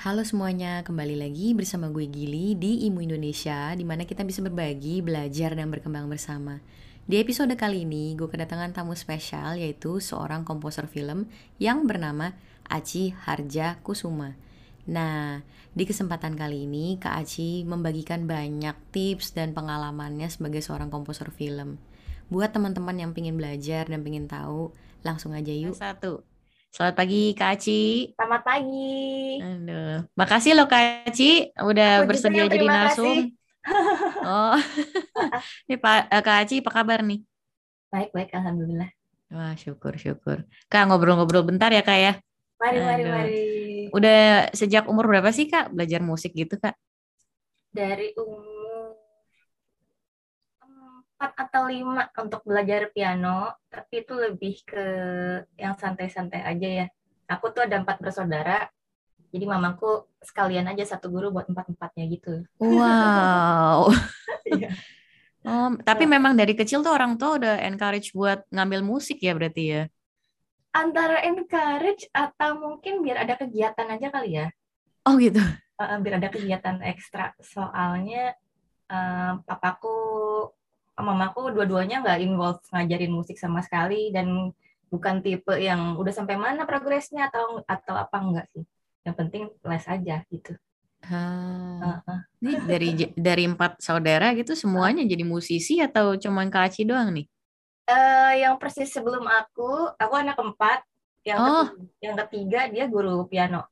Halo semuanya, kembali lagi bersama gue Gili di IMU Indonesia, di mana kita bisa berbagi, belajar, dan berkembang bersama. Di episode kali ini, gue kedatangan tamu spesial, yaitu seorang komposer film yang bernama Aci Harja Kusumah. Nah, di kesempatan kali ini, Kak Aci membagikan banyak tips dan pengalamannya sebagai seorang komposer film. Buat teman-teman yang pengen belajar dan pengen tahu, langsung aja yuk. Satu. Selamat pagi Kak Aci. Selamat pagi. Aduh, makasih loh Kak Aci udah bersedia jadi narsum. Oh. Ini Kak Aci apa kabar nih? Baik-baik, alhamdulillah. Wah, syukur-syukur. Kak, ngobrol-ngobrol bentar ya Kak ya. Mari. Udah sejak umur berapa sih Kak belajar musik gitu Kak? Dari umur 4 atau 5 untuk belajar piano, tapi itu lebih ke yang santai-santai aja ya. Aku tuh ada 4 bersaudara, jadi mamaku sekalian aja satu guru buat 4-4-nya gitu. Wow. Tapi memang dari kecil tuh orang tua udah encourage buat ngambil musik ya berarti ya? Antara encourage atau mungkin biar ada kegiatan aja kali ya. Oh gitu? Biar ada kegiatan ekstra, soalnya papaku mamaku dua-duanya nggak involve ngajarin musik sama sekali, dan bukan tipe yang udah sampai mana progresnya atau apa enggak sih, yang penting les aja gitu. Ini dari 4 saudara gitu semuanya jadi musisi atau cuman Kak Aci doang nih? Yang persis sebelum aku anak keempat, yang ketiga dia guru piano.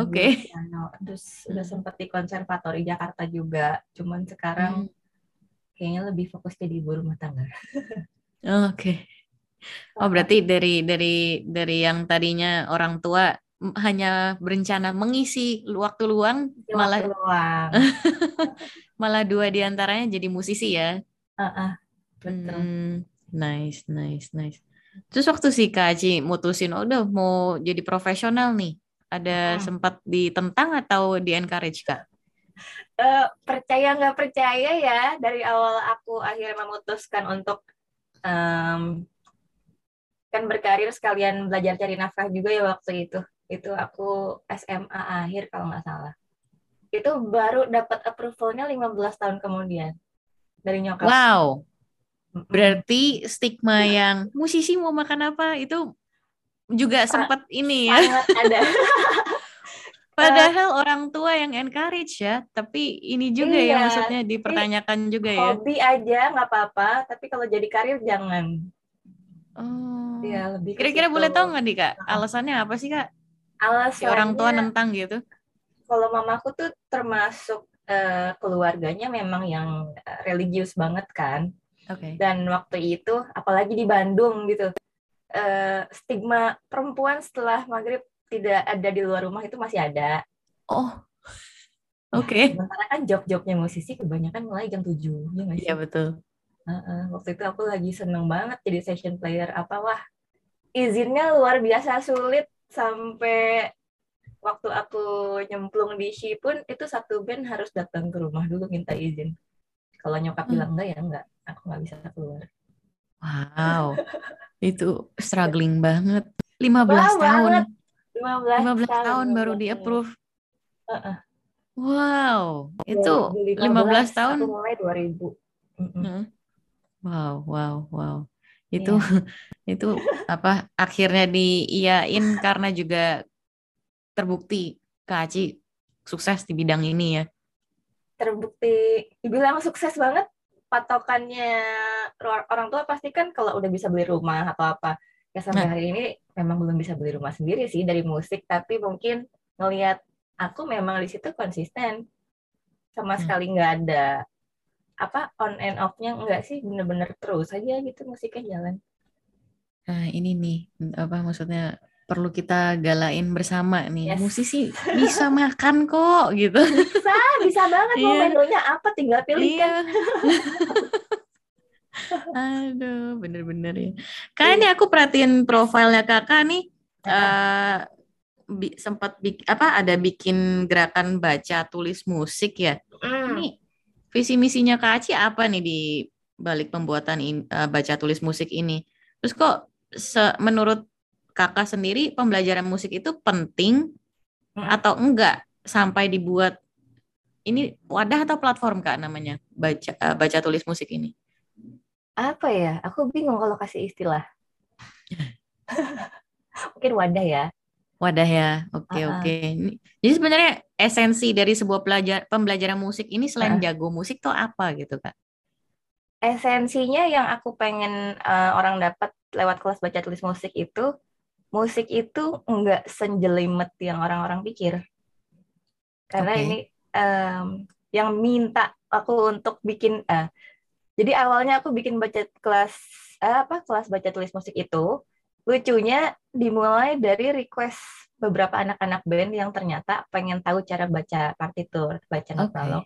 Oke. Piano. Terus udah sempat di konservatori Jakarta juga, cuman sekarang kayaknya lebih fokus jadi ibu rumah tangga. Oke. Oh berarti dari yang tadinya orang tua hanya berencana mengisi waktu luang, malah 2 diantaranya jadi musisi ya. Betul. Nice. Terus waktu si Kak Aci mutusin, udah mau jadi profesional nih, ada sempat ditentang atau di-encourage, Kak? Percaya nggak percaya ya, dari awal aku akhirnya memutuskan untuk kan berkarir sekalian belajar cari nafkah juga ya waktu itu. Itu aku SMA akhir kalau nggak salah. Itu baru dapat approval-nya 15 tahun kemudian dari nyokap. Wow, berarti stigma yang musisi mau makan apa itu juga sempat ini ya. Ada. Padahal orang tua yang encourage ya, tapi ini juga ya maksudnya dipertanyakan juga ya. Hobi aja nggak apa-apa, tapi kalau jadi karir jangan. Oh. Ya, lebih kira-kira boleh tahu nggak nih Kak? Alasannya apa sih Kak? Alasannya, si orang tua nentang gitu. Kalau mamaku tuh termasuk keluarganya memang yang religius banget kan. Okay. Dan waktu itu apalagi di Bandung gitu. Stigma perempuan setelah maghrib tidak ada di luar rumah itu masih ada. Oh, oke. Sementara kan job-jobnya musisi kebanyakan mulai jam 7. Iya betul. Waktu itu aku lagi seneng banget jadi session player. Izinnya luar biasa sulit, sampai waktu aku nyemplung di Shi pun itu satu band harus datang ke rumah dulu minta izin. Kalau nyokap bilang enggak ya enggak, aku nggak bisa keluar. Wow. Itu struggling banget. 15 tahun baru di approve. Wow. Itu 15 tahun aku mulai 2000. Wow. Itu itu akhirnya diiyain karena juga terbukti Kak Aci sukses di bidang ini ya. Terbukti dibilang sukses banget. Patokannya orang tua pasti kan kalau udah bisa beli rumah atau apa. Ya sampai hari ini memang belum bisa beli rumah sendiri sih dari musik, tapi mungkin ngelihat aku memang di situ konsisten. Sama sekali nggak ada on and off-nya, enggak sih, bener-bener terus aja gitu musiknya jalan. Nah, ini nih maksudnya perlu kita galain bersama nih. Yes. Musisi bisa makan kok gitu. Bisa banget. Mau menunya apa tinggal pilih kan. Aduh, bener-bener ya. Kan ini aku perhatiin profilnya Kakak nih, ada bikin gerakan baca tulis musik ya. Ini visi misinya Kak Aci apa nih di balik pembuatan baca tulis musik ini? Terus kok menurut Kakak sendiri pembelajaran musik itu penting atau enggak sampai dibuat ini wadah atau platform Kak namanya baca tulis musik ini? Apa ya? Aku bingung kalau kasih istilah. Mungkin wadah ya. Wadah ya. Oke. Jadi sebenarnya esensi dari sebuah pembelajaran musik ini selain jago musik tuh apa gitu Kak? Esensinya yang aku pengen orang dapat lewat kelas baca tulis musik itu nggak senjelimet yang orang-orang pikir. Karena ini yang minta aku untuk bikin. Jadi awalnya aku bikin kelas baca tulis musik itu lucunya dimulai dari request beberapa anak-anak band yang ternyata pengen tahu cara baca partitur, baca not prolog.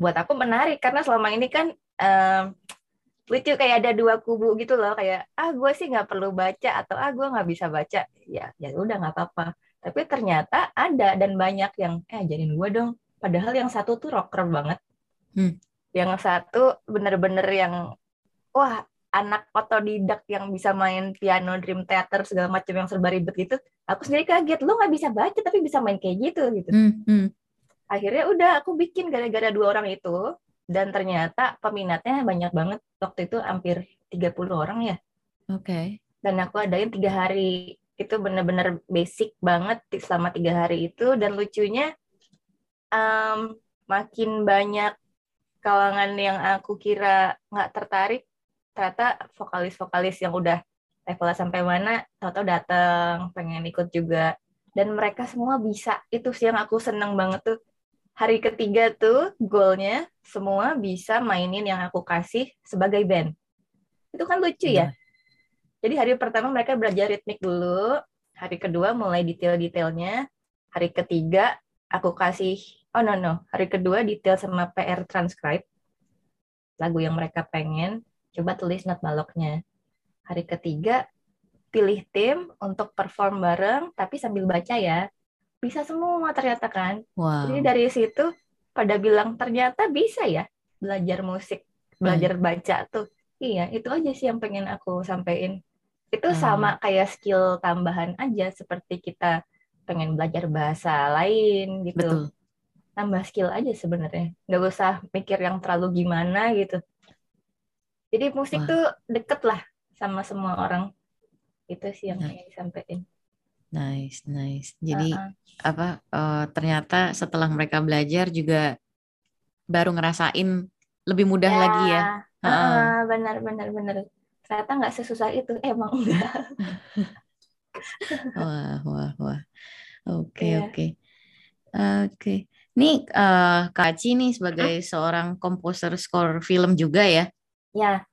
Buat aku menarik karena selama ini kan lucu kayak ada dua kubu gitu loh, kayak gue sih nggak perlu baca atau gue nggak bisa baca, ya udah nggak apa-apa. Tapi ternyata ada dan banyak yang ajarin gue dong, padahal yang satu tuh rocker banget, yang satu bener-bener yang wah anak otodidak yang bisa main piano, dream theater segala macam yang serba ribet gitu. Aku sendiri kaget, lo nggak bisa baca tapi bisa main kayak gitu. Akhirnya udah aku bikin gara-gara dua orang itu. Dan ternyata peminatnya banyak banget. Waktu itu hampir 30 orang ya. Oke. Dan aku adain 3 hari. Itu benar-benar basic banget selama 3 hari itu. Dan lucunya makin banyak kalangan yang aku kira nggak tertarik. Ternyata vokalis-vokalis yang udah levelnya sampai mana, tau-tau datang, pengen ikut juga. Dan mereka semua bisa. Itu sih yang aku seneng banget tuh. Hari ketiga tuh goalnya semua bisa mainin yang aku kasih sebagai band. Itu kan lucu ya. Jadi hari pertama mereka belajar ritmik dulu. Hari kedua mulai detail-detailnya. Hari ketiga aku kasih, hari kedua detail sama PR transcribe. Lagu yang mereka pengen, coba tulis not baloknya. Hari ketiga pilih tim untuk perform bareng tapi sambil baca ya. Bisa semua ternyata kan. Wow. Jadi dari situ pada bilang ternyata bisa ya belajar musik, belajar baca tuh. Iya, itu aja sih yang pengen aku sampein. Itu sama kayak skill tambahan aja seperti kita pengen belajar bahasa lain gitu. Betul. Tambah skill aja sebenarnya. Nggak usah mikir yang terlalu gimana gitu. Jadi musik tuh deket lah sama semua orang. Itu sih yang pengen disampaikan. Nice. Jadi ternyata setelah mereka belajar juga baru ngerasain lebih mudah lagi ya. Benar. Ternyata nggak sesusah itu, emang enggak. Wah. Oke. Nih Kak Aci nih sebagai seorang komposer skor film juga ya? Ya.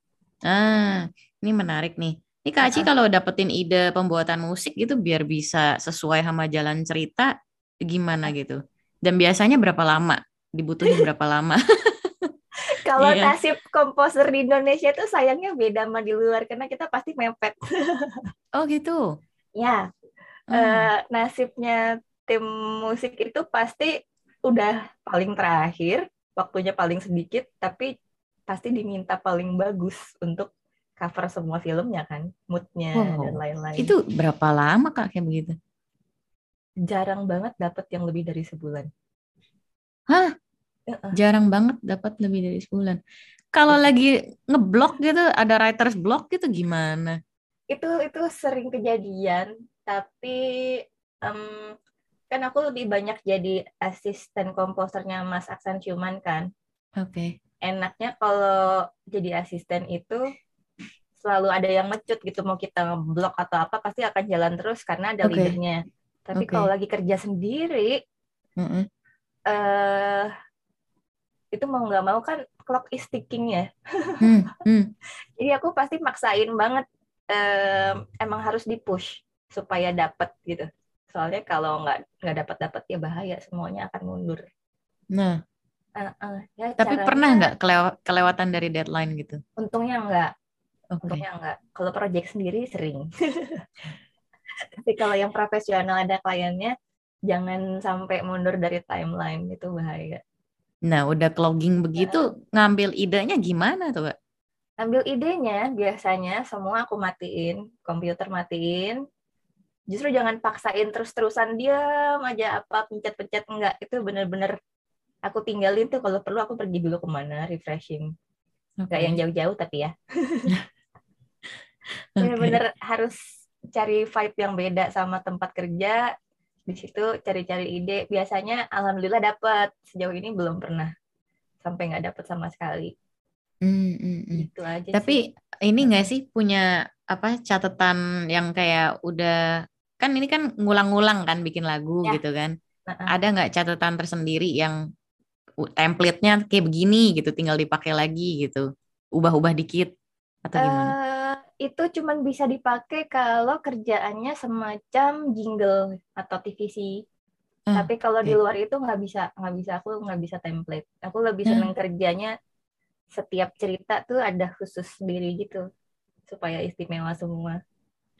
Ini menarik nih. Ini Kak Aci kalau dapetin ide pembuatan musik gitu biar bisa sesuai sama jalan cerita gimana gitu. Dan biasanya berapa lama? Dibutuhin berapa lama? Kalau nasib komposer di Indonesia tuh sayangnya beda sama di luar karena kita pasti mepet. Oh gitu? Ya. Nasibnya tim musik itu pasti udah paling terakhir, waktunya paling sedikit, tapi pasti diminta paling bagus untuk cover semua filmnya kan, moodnya dan lain-lain. Itu berapa lama Kak kayak begitu? Jarang banget dapat yang lebih dari sebulan. Hah? Jarang banget dapat lebih dari sebulan. Kalau lagi ngeblok gitu, ada writer's block gitu gimana? Itu sering kejadian, tapi kan aku lebih banyak jadi asisten komposernya Mas Aksan Sjuman kan. Oke. Enaknya kalau jadi asisten itu selalu ada yang ngecut gitu, mau kita ngeblok atau apa pasti akan jalan terus karena ada leadernya. Tapi kalau lagi kerja sendiri, itu mau nggak mau kan clock is ticking ya. Jadi aku pasti maksain banget, emang harus dipush supaya dapat gitu. Soalnya kalau nggak dapat ya bahaya, semuanya akan mundur. Nah. Ya, tapi pernah nggak kelewatan dari deadline gitu? Untungnya nggak. Untungnya enggak. Kalau proyek sendiri sering. Tapi kalau yang profesional ada kliennya, jangan sampai mundur dari timeline, itu bahaya. Nah, udah clogging begitu, ngambil idenya gimana tuh, Mbak? Ngambil idenya biasanya semua aku matiin, komputer matiin, justru jangan paksain terus-terusan diam aja apa pencet-pencet, enggak, itu benar-benar aku tinggalin tuh, kalau perlu aku pergi dulu kemana refreshing, enggak yang jauh-jauh tapi ya benar-benar harus cari vibe yang beda sama tempat kerja. Di situ cari-cari ide, biasanya alhamdulillah dapat, sejauh ini belum pernah sampai nggak dapat sama sekali. Gitu aja. Tapi sih, ini nggak sih punya apa catatan yang kayak udah, kan ini kan ngulang-ngulang kan bikin lagu ya, gitu kan. Ada nggak catatan tersendiri yang template-nya kayak begini gitu, tinggal dipakai lagi gitu, ubah-ubah dikit atau gimana? Itu cuman bisa dipakai kalau kerjaannya semacam jingle atau TVC. Tapi kalau di luar itu nggak bisa, aku nggak bisa template. Aku lebih seneng kerjanya setiap cerita tuh ada khusus sendiri gitu, supaya istimewa semua.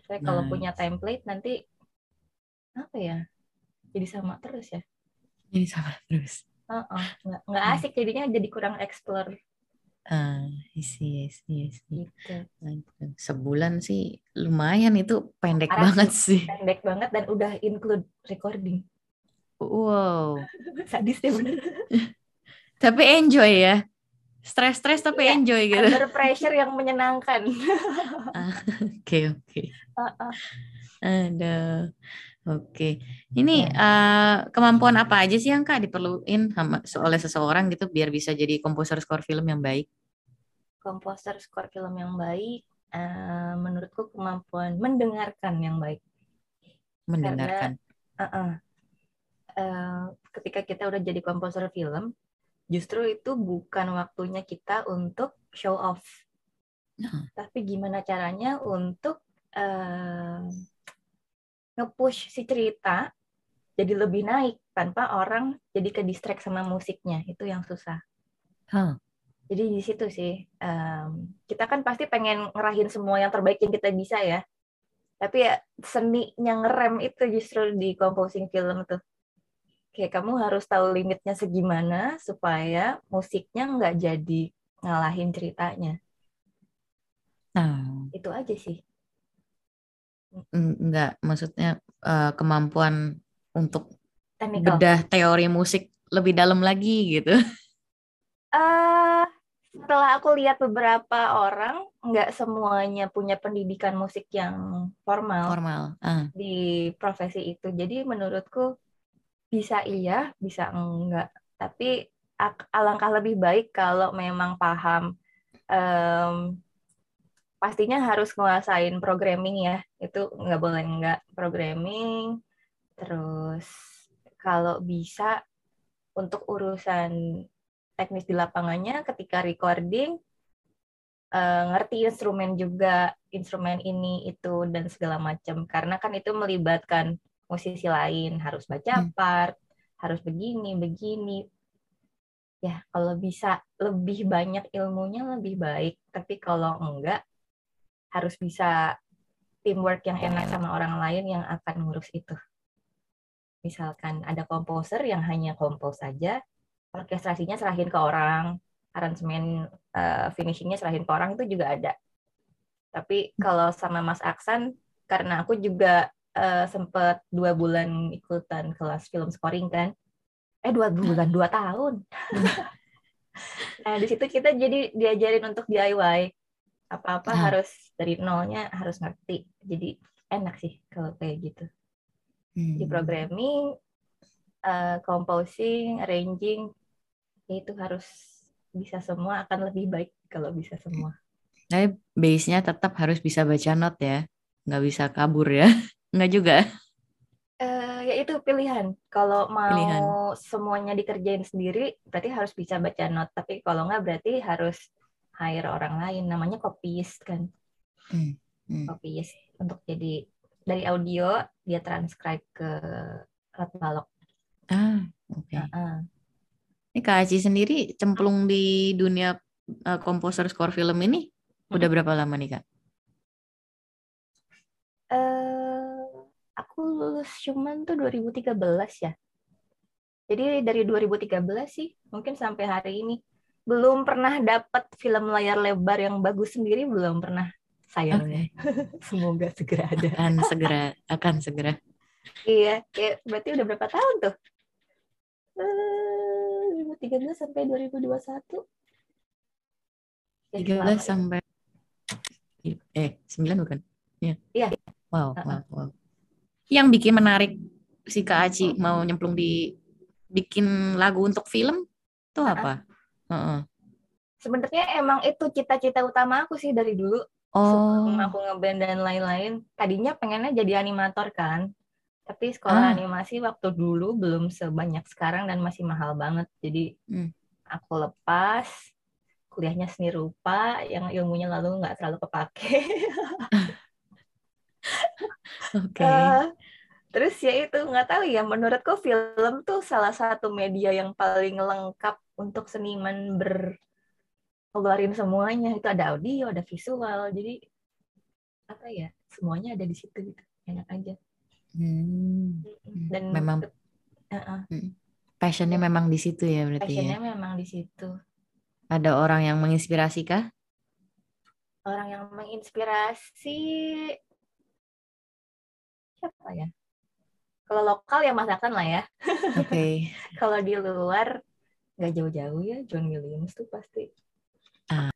Saya kalau punya template nanti apa ya? Jadi sama terus ya. Jadi sama terus. Nggak asik jadinya, jadi kurang explore. Isi. Gitu. Sebulan sih lumayan, itu pendek banget sih. Pendek banget dan udah include recording. Wow. Sadis ya bener. Tapi enjoy ya. Stress-stress tapi ya, enjoy gitu. Under pressure yang menyenangkan. Oke. Aduh. Oke. Ini kemampuan apa aja sih yang Kak diperluin oleh seseorang gitu biar bisa jadi komposer skor film yang baik? Komposer skor film yang baik, menurutku kemampuan mendengarkan yang baik. Mendengarkan. Karena ketika kita udah jadi komposer film, justru itu bukan waktunya kita untuk show off. Tapi gimana caranya untuk nge-push si cerita jadi lebih naik tanpa orang jadi ke distract sama musiknya, itu yang susah. Jadi di situ sih, kita kan pasti pengen ngerahin semua yang terbaik yang kita bisa ya, tapi ya seninya ngerem itu justru di composing film tuh, kayak kamu harus tahu limitnya segimana supaya musiknya nggak jadi ngalahin ceritanya. Itu aja sih. Enggak, maksudnya kemampuan untuk technical, bedah teori musik lebih dalam lagi gitu. Setelah aku lihat beberapa orang, enggak semuanya punya pendidikan musik yang formal. Di profesi itu. Jadi menurutku bisa iya, bisa enggak. Tapi alangkah lebih baik kalau memang paham. Pastinya harus nguasain programming ya, itu nggak boleh nggak programming. Terus kalau bisa untuk urusan teknis di lapangannya ketika recording, ngerti instrumen juga, instrumen ini itu dan segala macam, karena kan itu melibatkan musisi lain, harus baca part, harus begini ya. Kalau bisa lebih banyak ilmunya lebih baik, tapi kalau enggak harus bisa teamwork yang enak sama orang lain yang akan ngurus itu. Misalkan ada komposer yang hanya kompos saja, orkestrasinya serahin ke orang, aransemen finishingnya serahin ke orang, itu juga ada. Tapi kalau sama Mas Aksan, karena aku juga sempat 2 bulan ikutan kelas film scoring kan, 2 tahun. Nah di situ kita jadi diajarin untuk DIY. Apa-apa harus dari nolnya, harus ngerti. Jadi enak sih kalau kayak gitu. Di programming, composing, arranging, itu harus bisa semua, akan lebih baik kalau bisa semua. Tapi base-nya tetap harus bisa baca not ya? Nggak bisa kabur ya? Nggak juga? Ya itu pilihan. Kalau mau semuanya dikerjain sendiri, berarti harus bisa baca not. Tapi kalau nggak berarti harus hire orang lain, namanya copyist kan. Copyist untuk jadi dari audio dia transcribe ke alat balok. Oke. Ini Kak Aci sendiri cemplung di dunia komposer skor film ini udah berapa lama nih Kak? Aku lulus cuman tuh 2013 ya. Jadi dari 2013 sih mungkin sampai hari ini. Belum pernah dapat film layar lebar yang bagus sendiri, belum pernah sayangnya. Okay. Semoga segera ada. Akan segera. Iya, ya, berarti udah berapa tahun tuh? 2013 sampai 2021. 13 sampai 9 bukan? Iya. Yeah. Wow. Yang bikin menarik si Kak Aci mau nyemplung di bikin lagu untuk film itu apa? Sebenarnya emang itu cita-cita utama aku sih dari dulu. Sebelum aku ngeband dan lain-lain, tadinya pengennya jadi animator kan. Tapi sekolah animasi waktu dulu belum sebanyak sekarang dan masih mahal banget. Jadi aku lepas kuliahnya seni rupa yang ilmunya lalu nggak terlalu kepake. Oke. Terus ya itu nggak tahu ya, menurutku film tuh salah satu media yang paling lengkap untuk seniman ngeluarin semuanya. Itu ada audio, ada visual, jadi apa ya, semuanya ada di situ gitu, enak aja. Dan memang passionnya memang di situ ya berarti. Passionnya ya? Memang di situ. Ada orang yang menginspirasi kah? Orang yang menginspirasi siapa ya? Kalau lokal ya Mas Aksan lah ya. Oke. Okay. Kalau di luar nggak jauh-jauh ya, John Williams tuh pasti.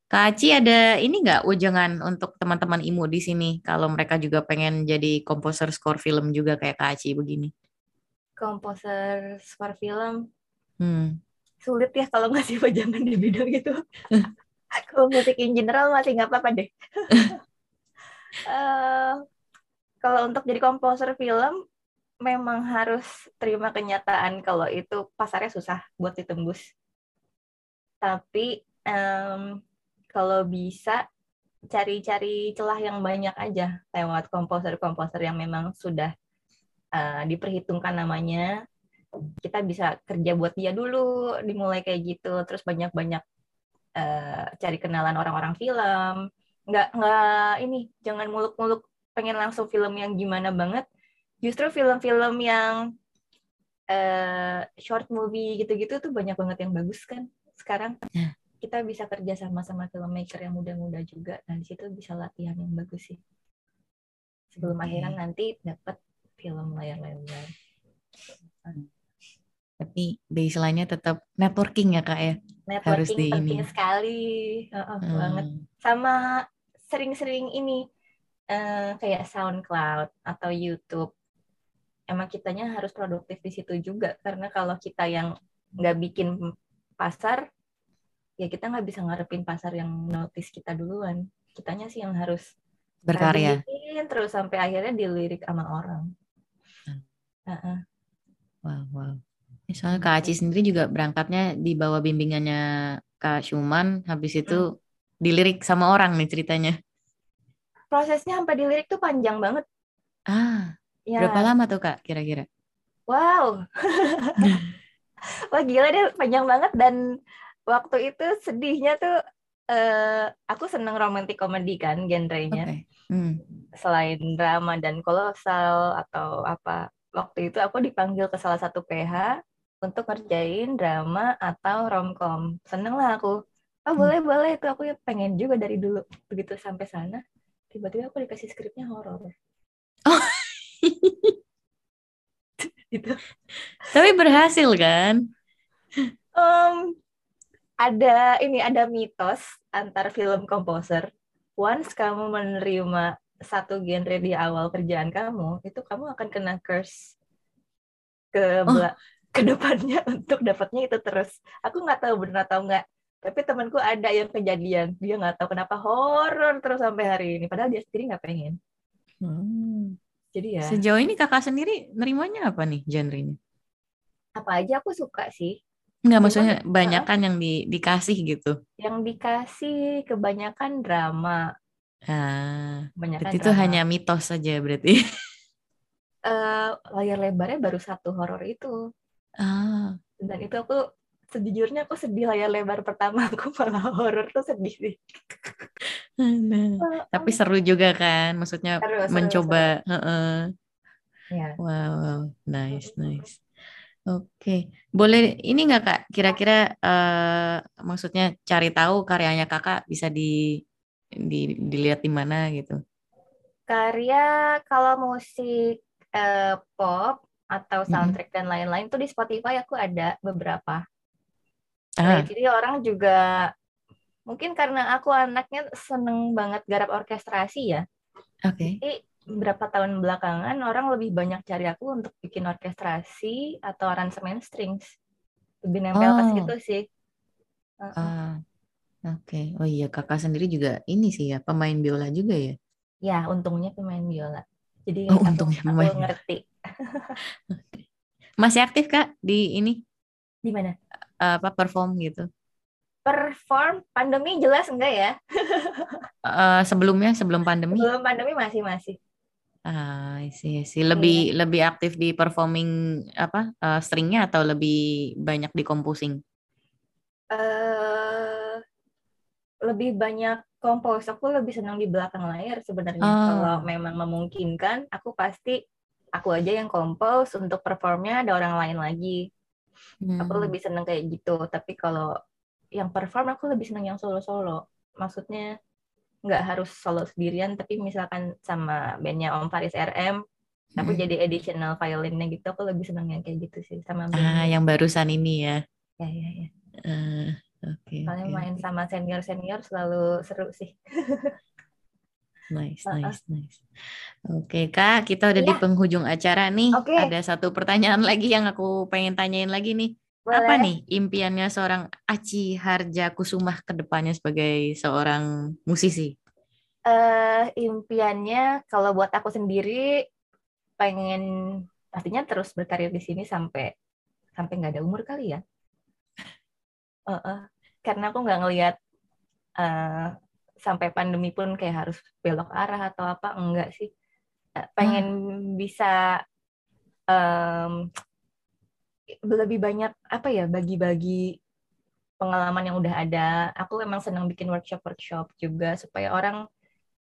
Kak Aci ada ini nggak ujangan untuk teman-teman IMU di sini kalau mereka juga pengen jadi komposer skor film juga kayak Kak Aci begini? Komposer skor film? Sulit ya kalau ngasih ujangan di bidang itu. Kalau musik in general masih nggak apa-apa deh. Kalau untuk jadi komposer film memang harus terima kenyataan kalau itu pasarnya susah buat ditembus. Tapi kalau bisa cari-cari celah yang banyak aja lewat komposer-komposer yang memang sudah diperhitungkan namanya. Kita bisa kerja buat dia dulu, dimulai kayak gitu, terus banyak-banyak cari kenalan orang-orang film. Nggak ini, jangan muluk-muluk pengen langsung film yang gimana banget. Justru film-film yang short movie gitu-gitu tuh banyak banget yang bagus kan sekarang. Kita bisa kerja sama-sama filmmaker yang muda-muda juga. Nah, di situ bisa latihan yang bagus sih. Sebelum akhirnya nanti dapat film layar-layar. Tapi baseline-nya tetap networking ya, Kak ya? Networking harus penting sekali. Banget. Sama sering-sering ini, kayak SoundCloud atau YouTube. Emang kitanya harus produktif di situ juga. Karena kalau kita yang nggak bikin pasar, ya kita nggak bisa ngarepin pasar yang notice kita duluan. Kitanya sih yang harus berkarya terus sampai akhirnya dilirik sama orang. Wow. Soalnya Kak Aci sendiri juga berangkatnya di bawah bimbingannya Kak Sjuman, habis itu dilirik sama orang nih ceritanya. Prosesnya sampai dilirik tuh panjang banget. Ya. Berapa lama tuh Kak kira-kira? Wow. Wah gila deh, panjang banget. Dan waktu itu sedihnya tuh aku seneng romantic comedy kan genrenya. Selain drama dan kolosal atau apa. Waktu itu aku dipanggil ke salah satu PH untuk ngerjain drama atau romcom. Seneng lah aku. Boleh-boleh itu aku pengen juga dari dulu. Begitu sampai sana tiba-tiba aku dikasih skripnya horor. Gitu. Tapi berhasil kan? Ada mitos antar film komposer. Once kamu menerima satu genre di awal kerjaan kamu, itu kamu akan kena curse ke depannya untuk dapatnya itu terus. Aku nggak tahu benar atau nggak, tapi temanku ada yang kejadian. Dia nggak tahu kenapa horor terus sampai hari ini. Padahal dia sendiri nggak pengen. Jadi ya. Sejauh ini kakak sendiri nerimanya apa nih genrenya? Apa aja aku suka sih. Enggak, maksudnya banyakan yang dikasih gitu. Yang dikasih kebanyakan drama. Kebanyakan berarti drama. Itu hanya mitos saja berarti. Layar lebarnya baru satu horor itu. Dan itu aku sejujurnya aku sedih, layar lebar pertama aku malah horor tuh sedih sih. Tapi seru juga kan, maksudnya seru, mencoba. Seru. Yeah. Wow, nice. Oke, boleh ini nggak Kak? Kira-kira maksudnya cari tahu karyanya kakak bisa di dilihat di mana gitu? Karya kalau musik pop atau soundtrack dan lain-lain tuh di Spotify aku ada beberapa. Nah, jadi orang juga mungkin karena aku anaknya seneng banget garap orkestrasi ya. Oke. Jadi berapa tahun belakangan orang lebih banyak cari aku untuk bikin orkestrasi atau aransemen strings. Lebih nempel pas gitu sih. Oke. Oh iya, kakak sendiri juga ini sih ya, pemain biola juga ya? Ya, untungnya pemain biola. Jadi aku ngerti. Masih aktif Kak di ini? Di mana? Apa perform gitu? Perform pandemi jelas enggak ya? Sebelumnya sebelum pandemi masih. Sih lebih lebih aktif di performing apa stringnya atau lebih banyak di composing? Lebih banyak kompos. Aku lebih senang di belakang layar sebenarnya. Kalau memang memungkinkan, aku pasti aku aja yang kompos, untuk performnya ada orang lain lagi. Aku lebih seneng kayak gitu. Tapi kalau yang perform aku lebih seneng yang solo-solo. Maksudnya nggak harus solo sendirian, tapi misalkan sama bandnya Om Paris RM, aku jadi additional violinnya gitu. Aku lebih seneng yang kayak gitu sih sama bandnya. Yang barusan ini ya. Ya. Soalnya main sama senior-senior selalu seru sih. Nice. Oke, Kak, kita udah di penghujung acara nih. Ada satu pertanyaan lagi yang aku pengen tanyain lagi nih. Boleh. Apa nih impiannya seorang Aci Harja Kusumah ke depannya sebagai seorang musisi? Impiannya kalau buat aku sendiri pengen pastinya terus berkarir di sini sampai nggak ada umur kali ya. Karena aku nggak ngelihat sampai pandemi pun kayak harus belok arah atau apa, enggak sih. Pengen bisa lebih banyak bagi-bagi pengalaman yang udah ada. Aku emang senang bikin workshop juga supaya orang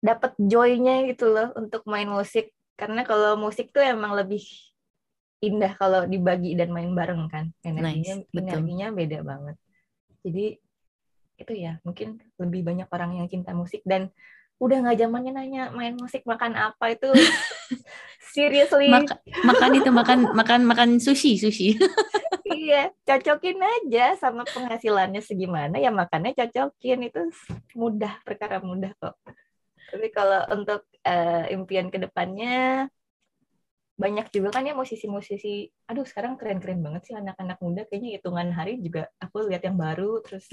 dapat joy-nya gitu loh untuk main musik, karena kalau musik tuh emang lebih indah kalau dibagi dan main bareng kan. Energinya beda banget. Jadi itu ya, mungkin lebih banyak orang yang cinta musik, dan udah nggak zamannya nanya main musik makan apa itu. Seriously, makan sushi. Iya, cocokin aja sama penghasilannya segimana ya, makannya cocokin, itu mudah, perkara mudah kok. Tapi kalau untuk impian kedepannya, banyak juga kan ya musisi-musisi. Aduh, sekarang keren-keren banget sih anak-anak muda. Kayaknya hitungan hari juga aku lihat yang baru. Terus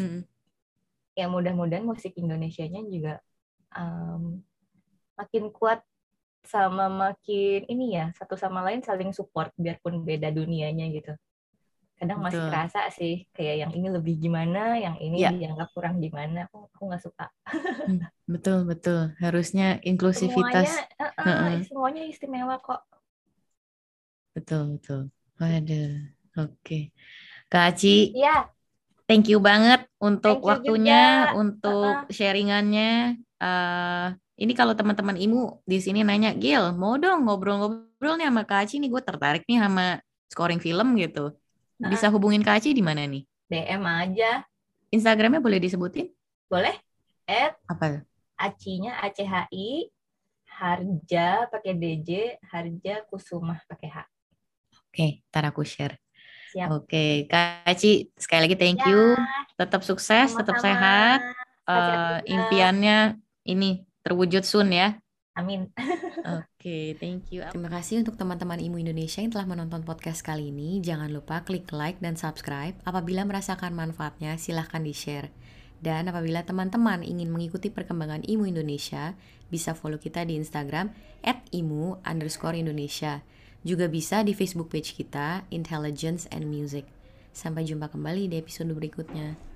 ya mudah-mudahan musik Indonesianya juga makin kuat, sama makin ini ya, satu sama lain saling support biarpun beda dunianya gitu. Kadang masih kerasa sih kayak yang ini lebih gimana, yang ini dianggap kurang gimana. Aku nggak suka. Betul. Harusnya inklusivitas. Semuanya istimewa kok. Betul. Waduh, oke. Kak Aci, thank you banget untuk waktunya, juga untuk sharingannya. Ini kalau teman-teman IMU di sini nanya, Gil, mau dong ngobrol-ngobrol nih sama Kak Aci nih, gue tertarik nih sama scoring film gitu. Bisa hubungin Kak Aci di mana nih? DM aja. Instagramnya boleh disebutin? Boleh. Apa? Aci-nya ACHI, Harja pakai DJ, Harja Kusumah pakai H. Oke, ntar aku share. Oke, Kak Aci, sekali lagi thank you. Tetap sukses, sama-sama. Tetap sehat. Impiannya ini terwujud soon ya. Amin. Oke, thank you. Terima kasih untuk teman-teman IMU Indonesia yang telah menonton podcast kali ini. Jangan lupa klik like dan subscribe. Apabila merasakan manfaatnya, silahkan di-share. Dan apabila teman-teman ingin mengikuti perkembangan IMU Indonesia, bisa follow kita di Instagram @imu_indonesia. Juga bisa di Facebook page kita, Intelligence and Music. Sampai jumpa kembali di episode berikutnya.